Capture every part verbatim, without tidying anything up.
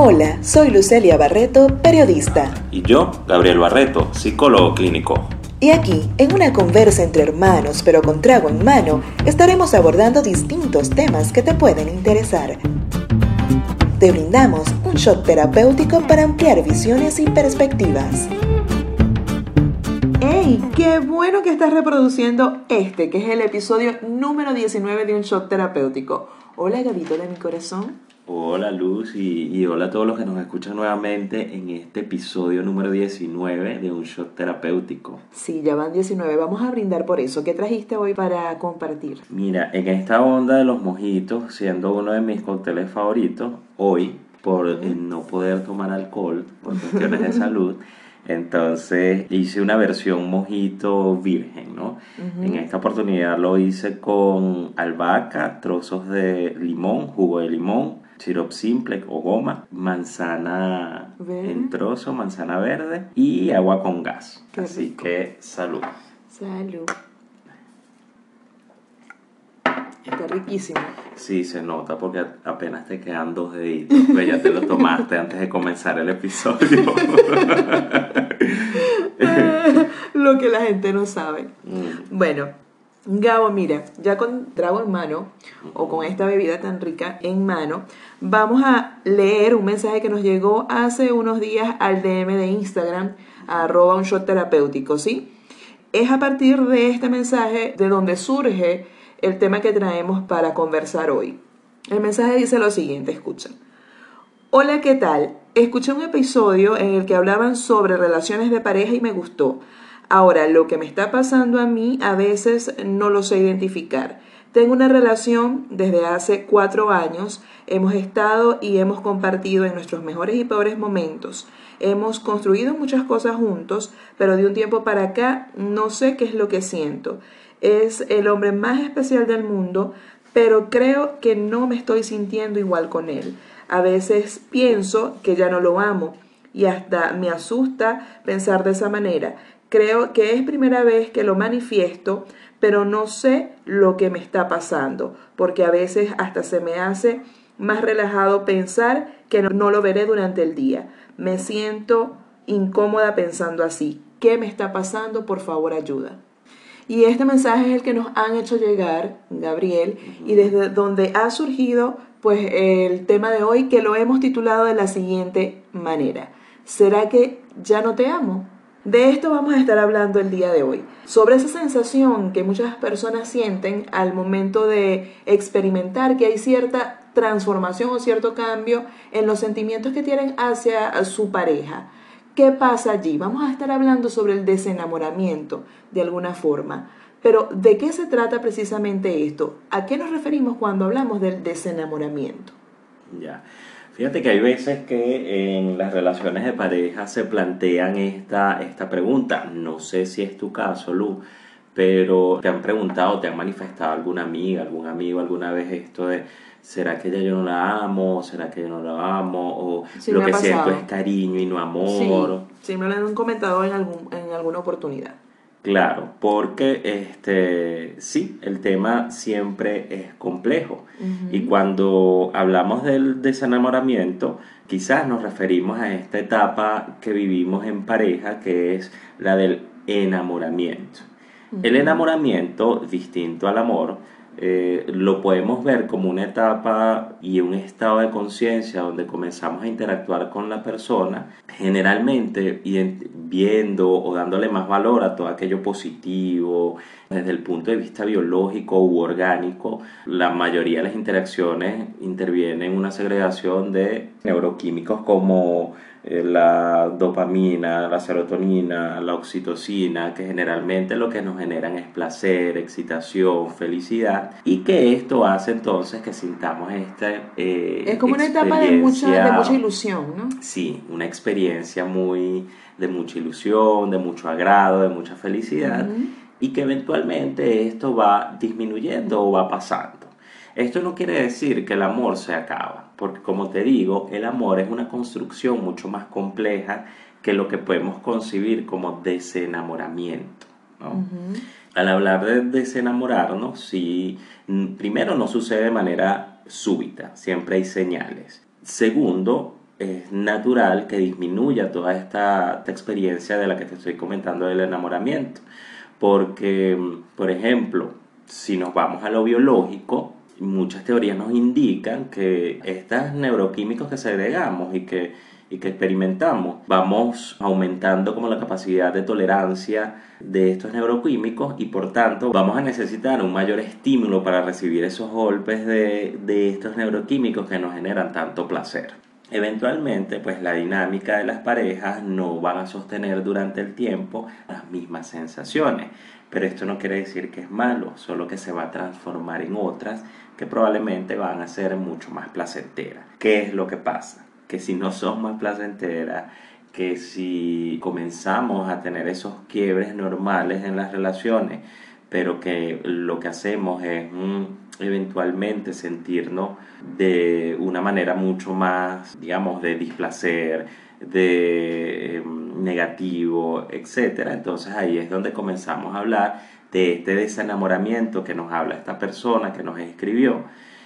Hola, soy Lucelia Barreto, periodista. Y yo, Gabriel Barreto, psicólogo clínico. Y aquí, en una conversa entre hermanos, pero con trago en mano, estaremos abordando distintos temas que te pueden interesar. Te brindamos un shot terapéutico para ampliar visiones y perspectivas. ¡Hey! ¡Qué bueno que estás reproduciendo este, que es el episodio número diecinueve de Un Shot Terapéutico! Hola, Gabito de mi corazón. Hola, Luz, y, y hola a todos los que nos escuchan nuevamente en este episodio número diecinueve de Un Shot Terapéutico. Sí, ya van diecinueve. Vamos a brindar por eso. ¿Qué trajiste hoy para compartir? Mira, en esta onda de los mojitos, siendo uno de mis cócteles favoritos, hoy, por eh, no poder tomar alcohol por cuestiones de salud, entonces hice una versión mojito virgen, ¿no? Uh-huh. En esta oportunidad lo hice con albahaca, trozos de limón, jugo de limón, sirope simple o goma, manzana ¿Verde? en trozo, manzana verde y agua con gas. Qué Así rico. que salud. Salud. Está riquísimo. Sí, se nota porque apenas te quedan dos deditos. Pero ya te lo tomaste antes de comenzar el episodio. Lo que la gente no sabe. Mm. Bueno, Gabo, mira, ya con trago en mano, o con esta bebida tan rica en mano, vamos a leer un mensaje que nos llegó hace unos días al D M de Instagram, arroba un shot terapéutico, ¿sí? Es a partir de este mensaje de donde surge el tema que traemos para conversar hoy. El mensaje dice lo siguiente, escucha. Hola, ¿qué tal? Escuché un episodio en el que hablaban sobre relaciones de pareja y me gustó. Ahora, lo que me está pasando a mí a veces no lo sé identificar. Tengo una relación desde hace cuatro años. Hemos estado y hemos compartido en nuestros mejores y peores momentos. Hemos construido muchas cosas juntos, pero de un tiempo para acá no sé qué es lo que siento. Es el hombre más especial del mundo, pero creo que no me estoy sintiendo igual con él. A veces pienso que ya no lo amo y hasta me asusta pensar de esa manera. Creo que es primera vez que lo manifiesto, pero no sé lo que me está pasando, porque a veces hasta se me hace más relajado pensar que no lo veré durante el día. Me siento incómoda pensando así. ¿Qué me está pasando? Por favor, ayuda. Y este mensaje es el que nos han hecho llegar, Gabriel, y desde donde ha surgido pues el tema de hoy, que lo hemos titulado de la siguiente manera. ¿Será que ya no te amo? De esto vamos a estar hablando el día de hoy, sobre esa sensación que muchas personas sienten al momento de experimentar que hay cierta transformación o cierto cambio en los sentimientos que tienen hacia su pareja. ¿Qué pasa allí? Vamos a estar hablando sobre el desenamoramiento de alguna forma. Pero, ¿de qué se trata precisamente esto? ¿A qué nos referimos cuando hablamos del desenamoramiento? Ya, fíjate que hay veces que en las relaciones de pareja se plantean esta, esta pregunta. No sé si es tu caso, Lu, pero te han preguntado, te han manifestado alguna amiga, algún amigo alguna vez esto de... ¿Será que ya yo no la amo? ¿Será que yo no la amo? O sí, lo que siento es cariño y no amor. Sí, sí me lo han comentado en, algún, en alguna oportunidad. Claro, porque este sí, el tema siempre es complejo. Uh-huh. Y cuando hablamos del desenamoramiento, quizás nos referimos a esta etapa que vivimos en pareja, que es la del enamoramiento. Uh-huh. El enamoramiento, distinto al amor, Eh, lo podemos ver como una etapa y un estado de conciencia donde comenzamos a interactuar con la persona, generalmente viendo o dándole más valor a todo aquello positivo. Desde el punto de vista biológico u orgánico, la mayoría de las interacciones intervienen en una segregación de neuroquímicos como la dopamina, la serotonina, la oxitocina, que generalmente lo que nos generan es placer, excitación, felicidad, y que esto hace entonces que sintamos esta eh, es como una etapa de mucha, de mucha ilusión, ¿no? Sí, una experiencia muy de mucha ilusión, de mucho agrado, de mucha felicidad, uh-huh. y que eventualmente esto va disminuyendo o va pasando. Esto no quiere decir que el amor se acaba, porque como te digo, el amor es una construcción mucho más compleja que lo que podemos concebir como desenamoramiento, ¿no? Uh-huh. Al hablar de desenamorarnos, sí, primero no sucede de manera súbita, siempre hay señales. Segundo, es natural que disminuya toda esta, esta experiencia de la que te estoy comentando del enamoramiento. Porque, por ejemplo, si nos vamos a lo biológico, muchas teorías nos indican que estos neuroquímicos que segregamos y que, y que experimentamos, vamos aumentando como la capacidad de tolerancia de estos neuroquímicos y por tanto vamos a necesitar un mayor estímulo para recibir esos golpes de, de estos neuroquímicos que nos generan tanto placer. Eventualmente, pues la dinámica de las parejas no van a sostener durante el tiempo las mismas sensaciones, pero esto no quiere decir que es malo, solo que se va a transformar en otras que probablemente van a ser mucho más placenteras. ¿Qué es lo que pasa? Que si no son más placenteras, que si comenzamos a tener esos quiebres normales en las relaciones, pero que lo que hacemos es mmm, eventualmente sentirnos de una manera mucho más, digamos, de displacer, de eh, negativo, etcétera. Entonces ahí es donde comenzamos a hablar de este desenamoramiento que nos habla esta persona que nos escribió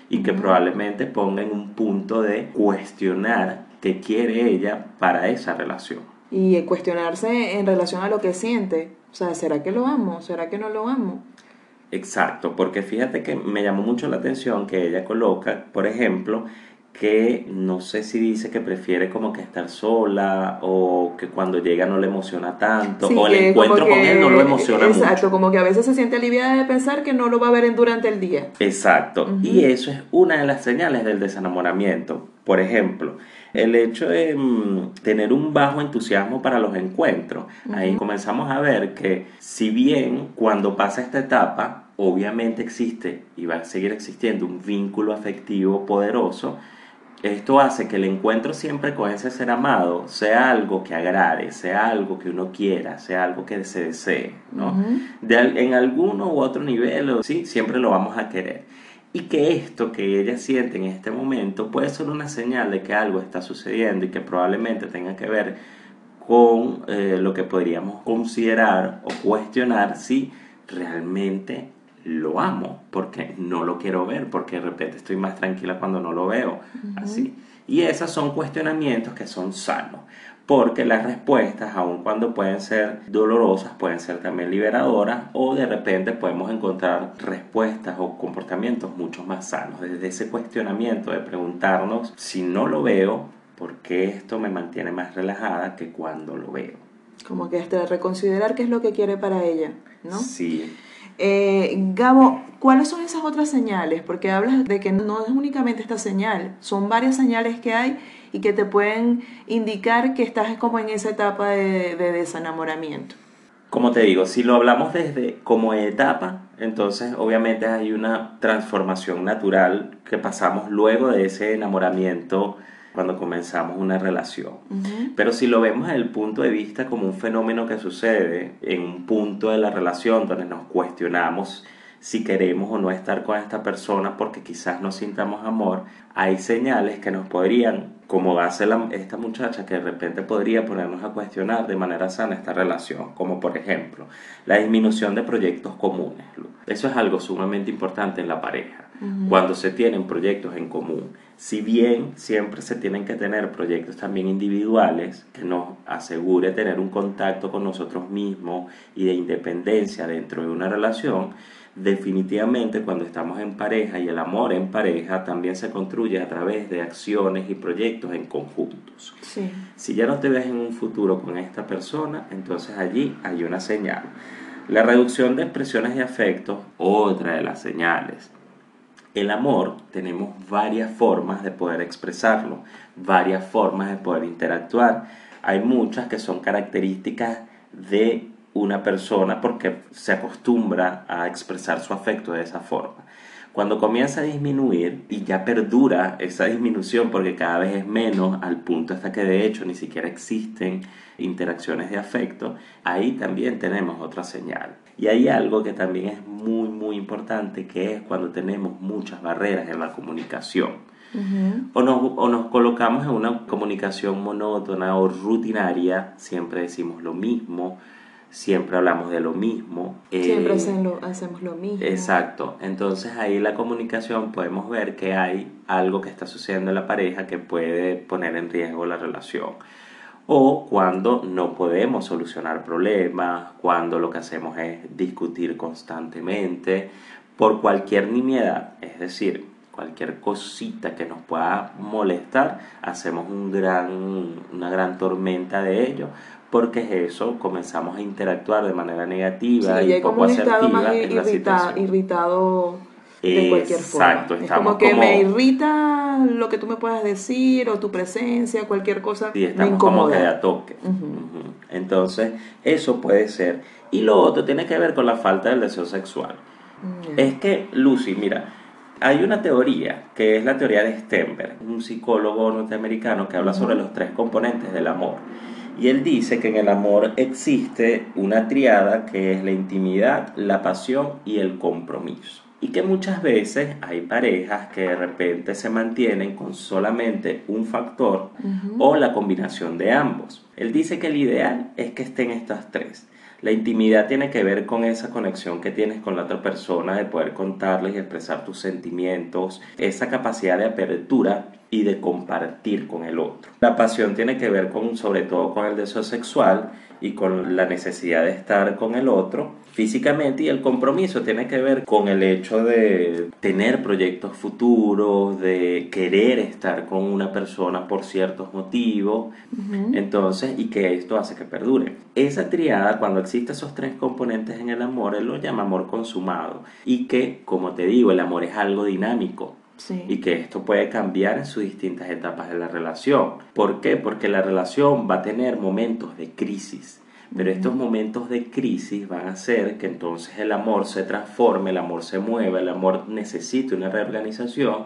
y que probablemente ponga en un punto de cuestionar qué quiere ella para esa relación. Y cuestionarse en relación a lo que siente. O sea, ¿será que lo amo? ¿Será que no lo amo? Exacto, porque fíjate que me llamó mucho la atención que ella coloca, por ejemplo, que no sé si dice que prefiere como que estar sola o que cuando llega no le emociona tanto, sí, o el encuentro que, con él no lo emociona, exacto, mucho. Exacto, como que a veces se siente aliviada de pensar que no lo va a ver durante el día. Exacto, uh-huh. Y eso es una de las señales del desenamoramiento. Por ejemplo, el hecho de mm, tener un bajo entusiasmo para los encuentros. Uh-huh. Ahí comenzamos a ver que si bien cuando pasa esta etapa, obviamente existe y va a seguir existiendo un vínculo afectivo poderoso, esto hace que el encuentro siempre con ese ser amado sea algo que agrade, sea algo que uno quiera, sea algo que se desee, ¿no? Uh-huh. De, en alguno u otro nivel, ¿sí? Siempre lo vamos a querer. Y que esto que ella siente en este momento puede ser una señal de que algo está sucediendo y que probablemente tenga que ver con eh, lo que podríamos considerar o cuestionar si realmente lo amo, porque no lo quiero ver, porque de repente estoy más tranquila cuando no lo veo, uh-huh. Así. Y esos son cuestionamientos que son sanos, porque las respuestas, aun cuando pueden ser dolorosas, pueden ser también liberadoras, o de repente podemos encontrar respuestas o comportamientos mucho más sanos. Desde ese cuestionamiento de preguntarnos, si no lo veo, ¿por qué esto me mantiene más relajada que cuando lo veo? Como que hasta reconsiderar qué es lo que quiere para ella, ¿no? Sí. Eh, Gabo, ¿cuáles son esas otras señales? Porque hablas de que no es únicamente esta señal, son varias señales que hay y que te pueden indicar que estás como en esa etapa de, de desenamoramiento. Como te digo, si lo hablamos desde como etapa, entonces obviamente hay una transformación natural que pasamos luego de ese enamoramiento cuando comenzamos una relación. Uh-huh. Pero si lo vemos desde el punto de vista como un fenómeno que sucede en un punto de la relación donde nos cuestionamos si queremos o no estar con esta persona porque quizás no sintamos amor, hay señales que nos podrían, como hace la, esta muchacha, que de repente podría ponernos a cuestionar de manera sana esta relación, como por ejemplo la disminución de proyectos comunes. Eso es algo sumamente importante en la pareja, uh-huh. Cuando se tienen proyectos en común. Si bien siempre se tienen que tener proyectos también individuales que nos asegure tener un contacto con nosotros mismos y de independencia dentro de una relación, definitivamente cuando estamos en pareja y el amor en pareja también se construye a través de acciones y proyectos en conjuntos. Sí. Si ya no te ves en un futuro con esta persona, entonces allí hay una señal. La reducción de expresiones de afecto, otra de las señales. El amor, tenemos varias formas de poder expresarlo, varias formas de poder interactuar. Hay muchas que son características de una persona porque se acostumbra a expresar su afecto de esa forma. Cuando comienza a disminuir y ya perdura esa disminución porque cada vez es menos, al punto hasta que de hecho ni siquiera existen interacciones de afecto, ahí también tenemos otra señal. Y hay algo que también es muy muy importante, que es cuando tenemos muchas barreras en la comunicación. Uh-huh. O nos, o nos colocamos en una comunicación monótona o rutinaria, siempre decimos lo mismo, siempre hablamos de lo mismo. Eh, siempre hacen lo, hacemos lo mismo. Exacto. Entonces ahí la comunicación podemos ver que hay algo que está sucediendo en la pareja que puede poner en riesgo la relación. O cuando no podemos solucionar problemas, cuando lo que hacemos es discutir constantemente por cualquier nimiedad, es decir, cualquier cosita que nos pueda molestar, hacemos un gran, una gran tormenta de ello, porque eso comenzamos a interactuar de manera negativa sí, y poco asertiva más en irrita, la situación. Irritado de cualquier Exacto, forma. Es como que como, me irrita lo que tú me puedas decir o tu presencia, cualquier cosa. Y estamos como que a toque. Uh-huh. Uh-huh. Entonces, eso puede ser. Y lo otro tiene que ver con la falta del deseo sexual. Uh-huh. Es que, Lucy, mira, hay una teoría, que es la teoría de Sternberg, un psicólogo norteamericano que habla sobre los tres componentes del amor. Y él dice que en el amor existe una triada que es la intimidad, la pasión y el compromiso. Y que muchas veces hay parejas que de repente se mantienen con solamente un factor uh-huh. o la combinación de ambos. Él dice que el ideal es que estén estas tres. La intimidad tiene que ver con esa conexión que tienes con la otra persona, de poder contarles y expresar tus sentimientos, esa capacidad de apertura y de compartir con el otro. La pasión tiene que ver con, sobre todo con el deseo sexual y con la necesidad de estar con el otro físicamente, y el compromiso tiene que ver con el hecho de tener proyectos futuros, de querer estar con una persona por ciertos motivos, uh-huh. entonces, y que esto hace que perdure. Esa triada, cuando existen esos tres componentes en el amor, él lo llama amor consumado, y que, como te digo, el amor es algo dinámico. Sí. Y que esto puede cambiar en sus distintas etapas de la relación. ¿Por qué? Porque la relación va a tener momentos de crisis. Pero estos momentos de crisis van a hacer que entonces el amor se transforme, el amor se mueva, el amor necesite una reorganización,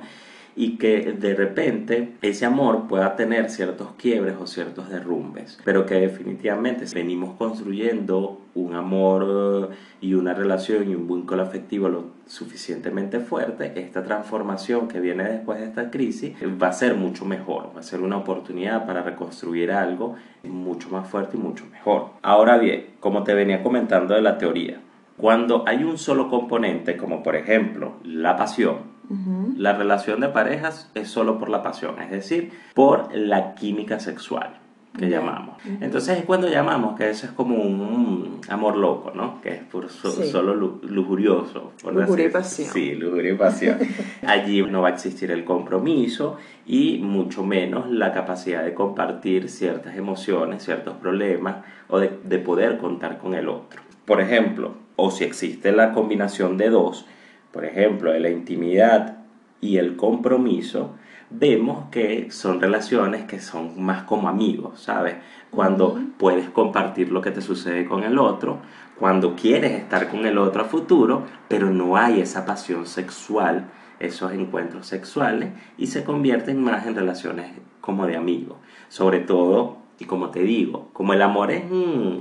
y que de repente ese amor pueda tener ciertos quiebres o ciertos derrumbes. Pero que definitivamente venimos construyendo un amor y una relación y un vínculo afectivo lo suficientemente fuerte, esta transformación que viene después de esta crisis va a ser mucho mejor, va a ser una oportunidad para reconstruir algo mucho más fuerte y mucho mejor. Ahora bien, como te venía comentando de la teoría, cuando hay un solo componente, como por ejemplo la pasión, uh-huh. la relación de parejas es solo por la pasión, es decir, por la química sexual que llamamos. Entonces es cuando llamamos que eso es como un amor loco, ¿no? Que es por so, sí. solo lujurioso. Por lujuria y pasión. Sí, lujuria y pasión. Allí no va a existir el compromiso y mucho menos la capacidad de compartir ciertas emociones, ciertos problemas o de, de poder contar con el otro. Por ejemplo, o si existe la combinación de dos, por ejemplo, de la intimidad y el compromiso, vemos que son relaciones que son más como amigos, ¿sabes? Cuando uh-huh. puedes compartir lo que te sucede con el otro, cuando quieres estar con el otro a futuro, pero no hay esa pasión sexual, esos encuentros sexuales, y se convierten más en relaciones como de amigos. Sobre todo, y como te digo, como el amor es, mm,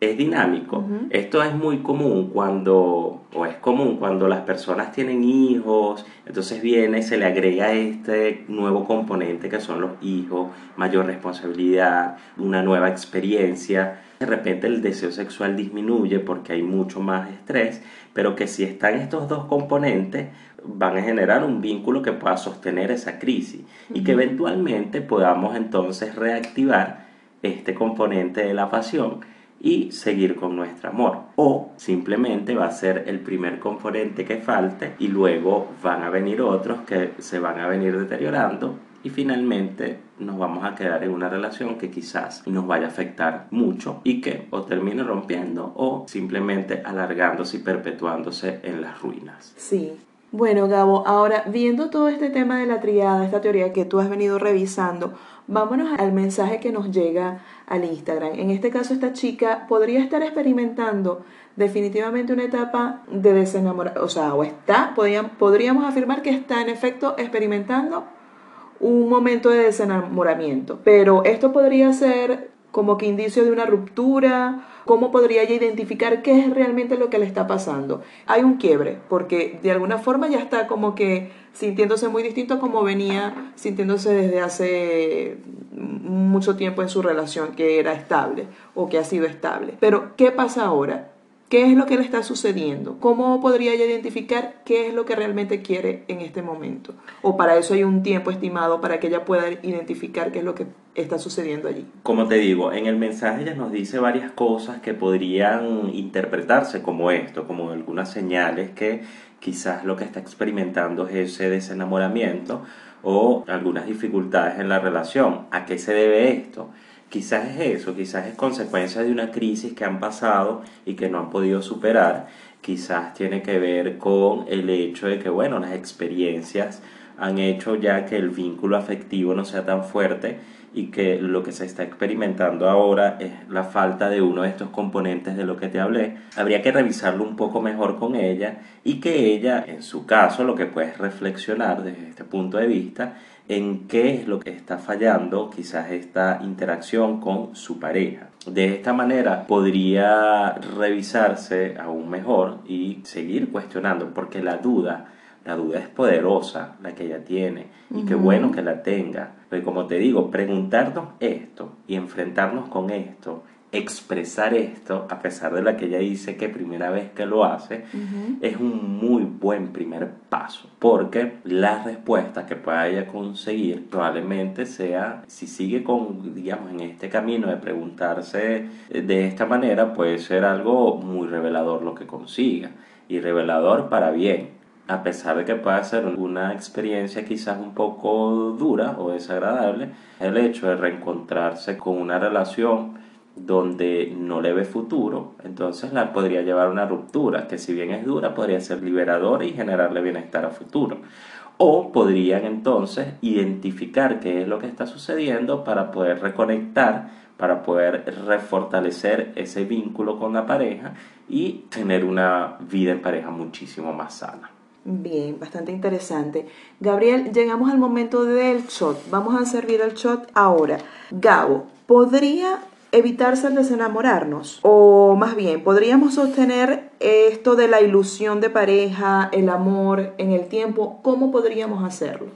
es dinámico, uh-huh. esto es muy común cuando... o es común cuando las personas tienen hijos, entonces viene y se le agrega este nuevo componente que son los hijos, mayor responsabilidad, una nueva experiencia. De repente el deseo sexual disminuye porque hay mucho más estrés, pero que si están estos dos componentes van a generar un vínculo que pueda sostener esa crisis uh-huh. y que eventualmente podamos entonces reactivar este componente de la pasión y seguir con nuestro amor, o simplemente va a ser el primer componente que falte y luego van a venir otros que se van a venir deteriorando y finalmente nos vamos a quedar en una relación que quizás nos vaya a afectar mucho y que o termine rompiendo o simplemente alargándose y perpetuándose en las ruinas. Sí. Bueno, Gabo, ahora viendo todo este tema de la triada, esta teoría que tú has venido revisando, vámonos al mensaje que nos llega al Instagram. En este caso, esta chica podría estar experimentando definitivamente una etapa de desenamoramiento, o sea, o está, podrían, podríamos afirmar que está en efecto experimentando un momento de desenamoramiento, pero esto podría ser como que indicio de una ruptura. ¿Cómo podría ella identificar qué es realmente lo que le está pasando? Hay un quiebre, porque de alguna forma ya está como que sintiéndose muy distinto como venía sintiéndose desde hace mucho tiempo en su relación que era estable o que ha sido estable. Pero, ¿qué pasa ahora? ¿Qué es lo que le está sucediendo? ¿Cómo podría ella identificar qué es lo que realmente quiere en este momento? O para eso hay un tiempo estimado para que ella pueda identificar qué es lo que está sucediendo allí. Como te digo, en el mensaje ella nos dice varias cosas que podrían interpretarse como esto, como algunas señales que quizás lo que está experimentando es ese desenamoramiento o algunas dificultades en la relación. ¿A qué se debe esto? Quizás es eso, quizás es consecuencia de una crisis que han pasado y que no han podido superar. Quizás tiene que ver con el hecho de que, bueno, las experiencias han hecho ya que el vínculo afectivo no sea tan fuerte y que lo que se está experimentando ahora es la falta de uno de estos componentes de lo que te hablé. Habría que revisarlo un poco mejor con ella y que ella, en su caso, lo que puedes reflexionar desde este punto de vista en qué es lo que está fallando quizás esta interacción con su pareja. De esta manera podría revisarse aún mejor y seguir cuestionando, porque la duda, la duda es poderosa, la que ella tiene, y uh-huh. Qué bueno que la tenga. Pero como te digo, preguntarnos esto y enfrentarnos con esto, expresar esto, a pesar de la que ella dice que primera vez que lo hace, uh-huh. es un muy buen primer paso, porque las respuestas que pueda ella conseguir probablemente sea, si sigue con, digamos, en este camino de preguntarse de esta manera, puede ser algo muy revelador lo que consiga, y revelador para bien. A pesar de que pueda ser una experiencia quizás un poco dura o desagradable, el hecho de reencontrarse con una relación donde no le ve futuro, entonces la podría llevar a una ruptura, que si bien es dura, podría ser liberadora y generarle bienestar a futuro. O podrían entonces identificar qué es lo que está sucediendo para poder reconectar, para poder refortalecer ese vínculo con la pareja y tener una vida en pareja muchísimo más sana. Bien, bastante interesante. Gabriel, llegamos al momento del shot. Vamos a servir el shot ahora. Gabo, ¿podría evitarse el desenamorarnos? O más bien, ¿podríamos sostener esto de la ilusión de pareja, el amor, en el tiempo? ¿Cómo podríamos hacerlo?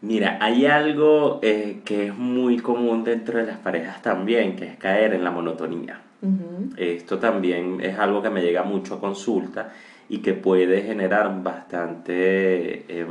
Mira, hay algo eh, que es muy común dentro de las parejas también, que es caer en la monotonía. Uh-huh. Esto también es algo que me llega mucho a consulta y que puede generar bastante... Eh,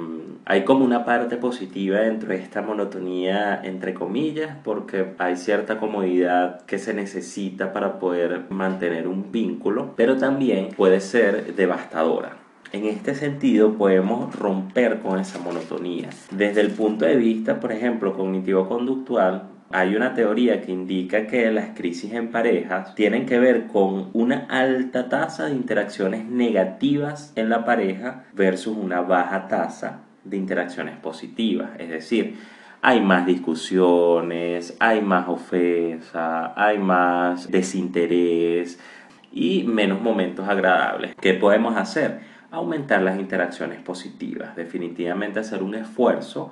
hay como una parte positiva dentro de esta monotonía, entre comillas, porque hay cierta comodidad que se necesita para poder mantener un vínculo, pero también puede ser devastadora. En este sentido, podemos romper con esa monotonía. Desde el punto de vista, por ejemplo, cognitivo-conductual, hay una teoría que indica que las crisis en parejas tienen que ver con una alta tasa de interacciones negativas en la pareja versus una baja tasa de interacciones positivas. Es decir, hay más discusiones, hay más ofensa, hay más desinterés y menos momentos agradables. ¿Qué podemos hacer? Aumentar las interacciones positivas. Definitivamente hacer un esfuerzo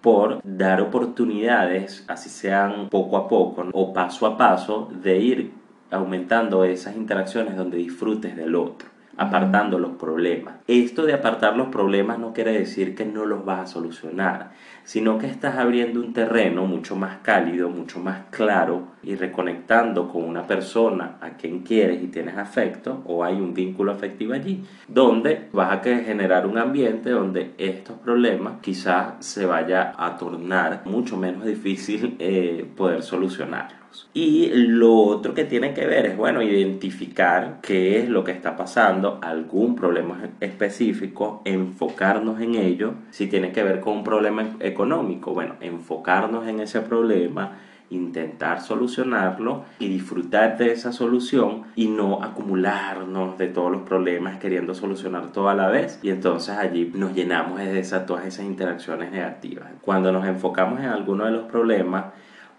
por dar oportunidades, así sean poco a poco, ¿no? O paso a paso, de ir aumentando esas interacciones donde disfrutes del otro, apartando los problemas. Esto de apartar los problemas no quiere decir que no los vas a solucionar, sino que estás abriendo un terreno mucho más cálido, mucho más claro, y reconectando con una persona a quien quieres y tienes afecto, o hay un vínculo afectivo allí, donde vas a generar un ambiente donde estos problemas quizás se vaya a tornar mucho menos difícil eh, poder solucionarlos. Y lo otro que tiene que ver es, bueno, identificar qué es lo que está pasando, algún problema específico, enfocarnos en ello. Si tiene que ver con un problema económico, bueno, enfocarnos en ese problema, intentar solucionarlo y disfrutar de esa solución y no acumularnos de todos los problemas queriendo solucionar todo a la vez, y entonces allí nos llenamos de esas, todas esas interacciones negativas. Cuando nos enfocamos en alguno de los problemas,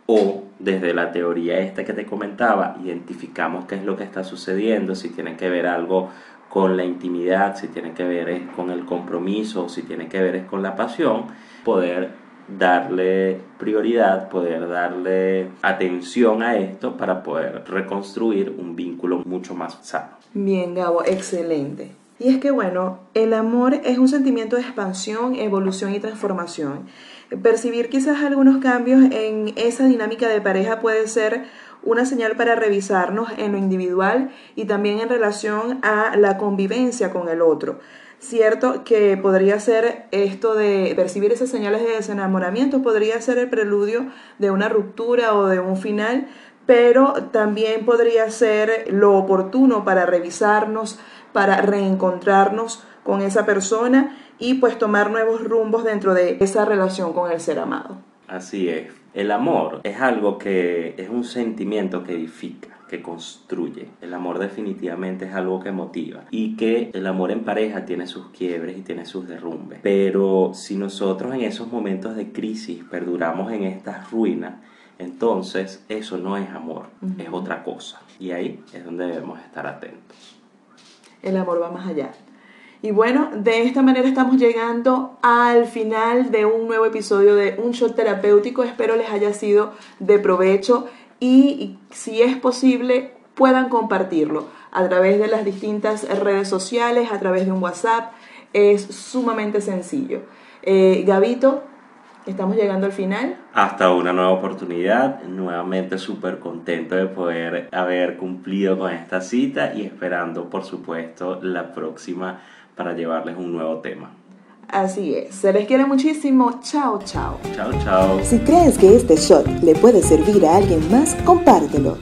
o desde la teoría esta que te comentaba, identificamos qué es lo que está sucediendo, si tiene que ver algo con la intimidad, si tiene que ver es con el compromiso, si tiene que ver es con la pasión, poder darle prioridad, poder darle atención a esto para poder reconstruir un vínculo mucho más sano. Bien, Gabo, excelente. Y es que, bueno, el amor es un sentimiento de expansión, evolución y transformación. Percibir quizás algunos cambios en esa dinámica de pareja puede ser una señal para revisarnos en lo individual y también en relación a la convivencia con el otro. Cierto que podría ser esto de percibir esas señales de desenamoramiento, podría ser el preludio de una ruptura o de un final, pero también podría ser lo oportuno para revisarnos, para reencontrarnos con esa persona y pues tomar nuevos rumbos dentro de esa relación con el ser amado. Así es. El amor es algo que es un sentimiento que edifica, que construye. El amor definitivamente es algo que motiva y que el amor en pareja tiene sus quiebres y tiene sus derrumbes. Pero si nosotros en esos momentos de crisis perduramos en estas ruinas, entonces eso no es amor, uh-huh. es otra cosa. Y ahí es donde debemos estar atentos. El amor va más allá. Y bueno, de esta manera estamos llegando al final de un nuevo episodio de Un Shot Terapéutico. Espero les haya sido de provecho y, si es posible, puedan compartirlo a través de las distintas redes sociales, a través de un WhatsApp. Es sumamente sencillo. Eh, Gabito, estamos llegando al final. Hasta una nueva oportunidad. Nuevamente súper contento de poder haber cumplido con esta cita y esperando, por supuesto, la próxima para llevarles un nuevo tema. Así es. Se les quiere muchísimo. Chao, chao. Chao, chao. Si crees que este shot le puede servir a alguien más, compártelo.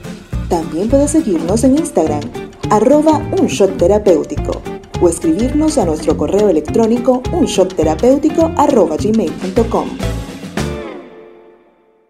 También puedes seguirnos en Instagram, arroba unshotterapéutico, o escribirnos a nuestro correo electrónico unshotterapéutico arroba gmail punto com.